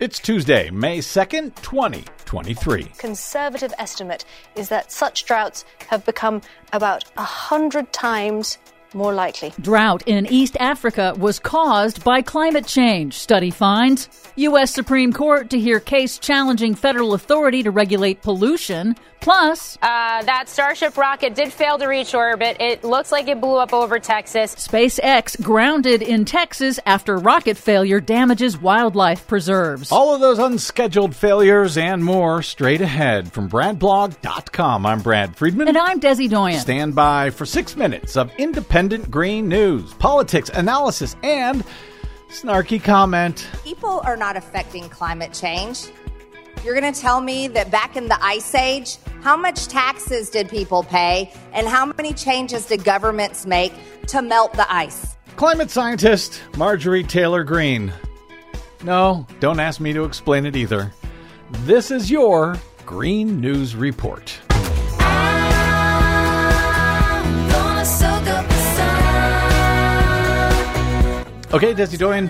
It's Tuesday, May 2nd, 2023. Conservative estimate is that such droughts have become about 100 times more likely. Drought in East Africa was caused by climate change, study finds. U.S. Supreme Court to hear case challenging federal authority to regulate pollution. Plus, that Starship rocket did fail to reach orbit. It looks like it blew up over Texas. SpaceX grounded in Texas after rocket failure damages wildlife preserves. All of those unscheduled failures and more straight ahead from BradBlog.com. I'm Brad Friedman. And I'm Desi Doyen. Stand by for 6 minutes of independent green news, politics, analysis, and snarky comment. People are not affecting climate change. You're going to tell me that back in the Ice Age, how much taxes did people pay and how many changes did governments make to melt the ice? Climate scientist Marjorie Taylor Green. No, don't ask me to explain it either. This is your Green News Report. I'm gonna soak up the sun. Okay, Desi Doyen.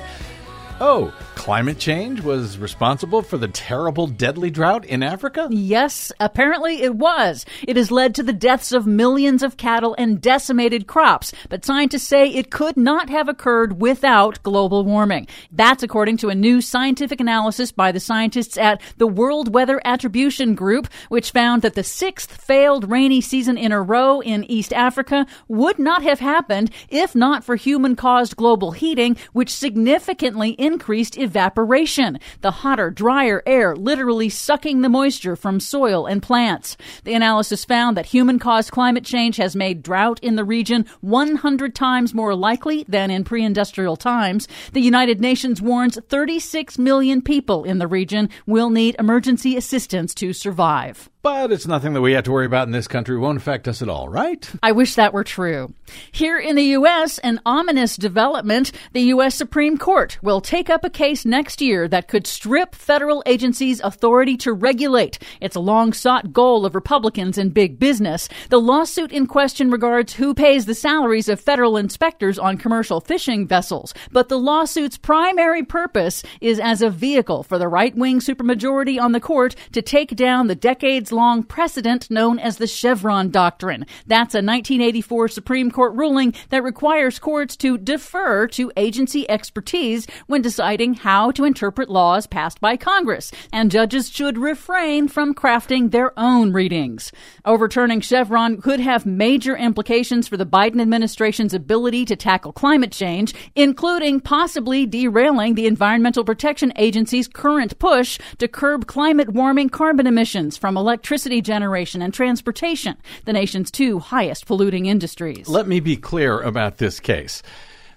Oh, climate change was responsible for the terrible, deadly drought in Africa? Yes, apparently it was. It has led to the deaths of millions of cattle and decimated crops. But scientists say it could not have occurred without global warming. That's according to a new scientific analysis by the scientists at the World Weather Attribution Group, which found that the sixth failed rainy season in a row in East Africa would not have happened if not for human-caused global heating, which significantly increased evaporation, the hotter, drier air literally sucking the moisture from soil and plants. The analysis found that human-caused climate change has made drought in the region 100 times more likely than in pre-industrial times. The United Nations warns 36 million people in the region will need emergency assistance to survive. But it's nothing that we have to worry about in this country. It won't affect us at all, right? I wish that were true. Here in the U.S., an ominous development. The U.S. Supreme Court will take up a case next year that could strip federal agencies' authority to regulate. It's a long-sought goal of Republicans and big business. The lawsuit in question regards who pays the salaries of federal inspectors on commercial fishing vessels. But the lawsuit's primary purpose is as a vehicle for the right-wing supermajority on the court to take down the decades-long precedent known as the Chevron Doctrine. That's a 1984 Supreme Court ruling that requires courts to defer to agency expertise when deciding how to interpret laws passed by Congress, and judges should refrain from crafting their own readings. Overturning Chevron could have major implications for the Biden administration's ability to tackle climate change, including possibly derailing the Environmental Protection Agency's current push to curb climate warming carbon emissions from electricity generation and transportation, the nation's two highest polluting industries. Let me be clear about this case.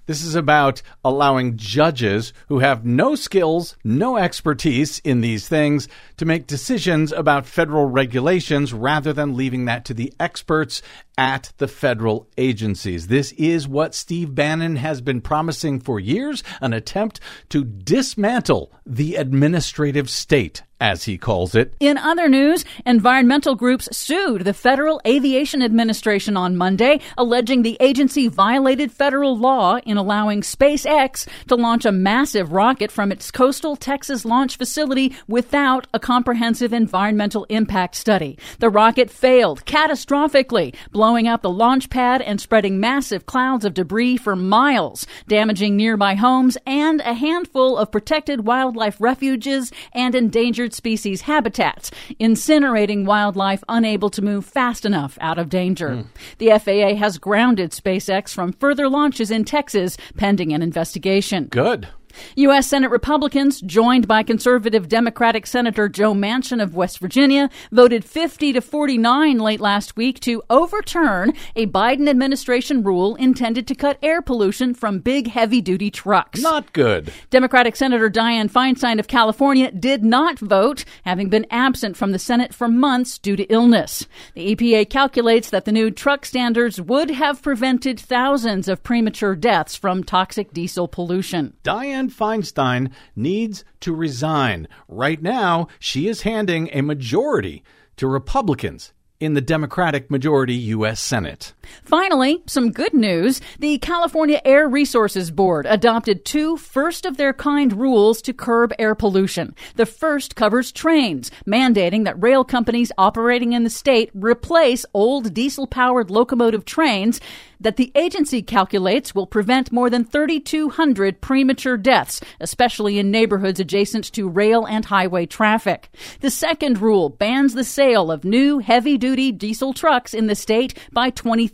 This is about allowing judges who have no skills, no expertise in these things to make decisions about federal regulations rather than leaving that to the experts at the federal agencies. This is what Steve Bannon has been promising for years, an attempt to dismantle the administrative state, as he calls it. In other news, environmental groups sued the Federal Aviation Administration on Monday, alleging the agency violated federal law in allowing SpaceX to launch a massive rocket from its coastal Texas launch facility without a comprehensive environmental impact study. The rocket failed catastrophically, blowing up the launch pad and spreading massive clouds of debris for miles, damaging nearby homes and a handful of protected wildlife refuges and endangered species habitats, incinerating wildlife unable to move fast enough out of danger. The FAA has grounded SpaceX from further launches in Texas pending an investigation. Good. U.S. Senate Republicans, joined by conservative Democratic Senator Joe Manchin of West Virginia, voted 50-49 late last week to overturn a Biden administration rule intended to cut air pollution from big, heavy-duty trucks. Not good. Democratic Senator Dianne Feinstein of California did not vote, having been absent from the Senate for months due to illness. The EPA calculates that the new truck standards would have prevented thousands of premature deaths from toxic diesel pollution. Dianne Feinstein needs to resign. Right now, she is handing a majority to Republicans in the Democratic-majority U.S. Senate. Finally, some good news. The California Air Resources Board adopted two first-of-their-kind rules to curb air pollution. The first covers trains, mandating that rail companies operating in the state replace old diesel-powered locomotive trains that the agency calculates will prevent more than 3,200 premature deaths, especially in neighborhoods adjacent to rail and highway traffic. The second rule bans the sale of new heavy-duty diesel trucks in the state by 2036.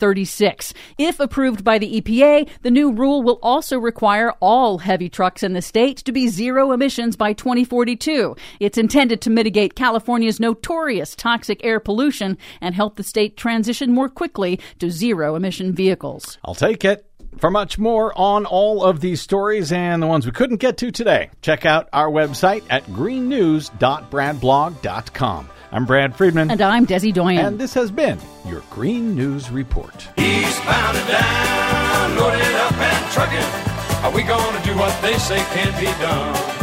If approved by the EPA, the new rule will also require all heavy trucks in the state to be zero emissions by 2042. It's intended to mitigate California's notorious toxic air pollution and help the state transition more quickly to zero-emission vehicles. I'll take it. For much more on all of these stories and the ones we couldn't get to today, check out our website at greennews.bradblog.com. I'm Brad Friedman. And I'm Desi Doyen. And this has been your Green News Report. Eastbound and down, loaded up and trucking. Are we going to do what they say can't be done?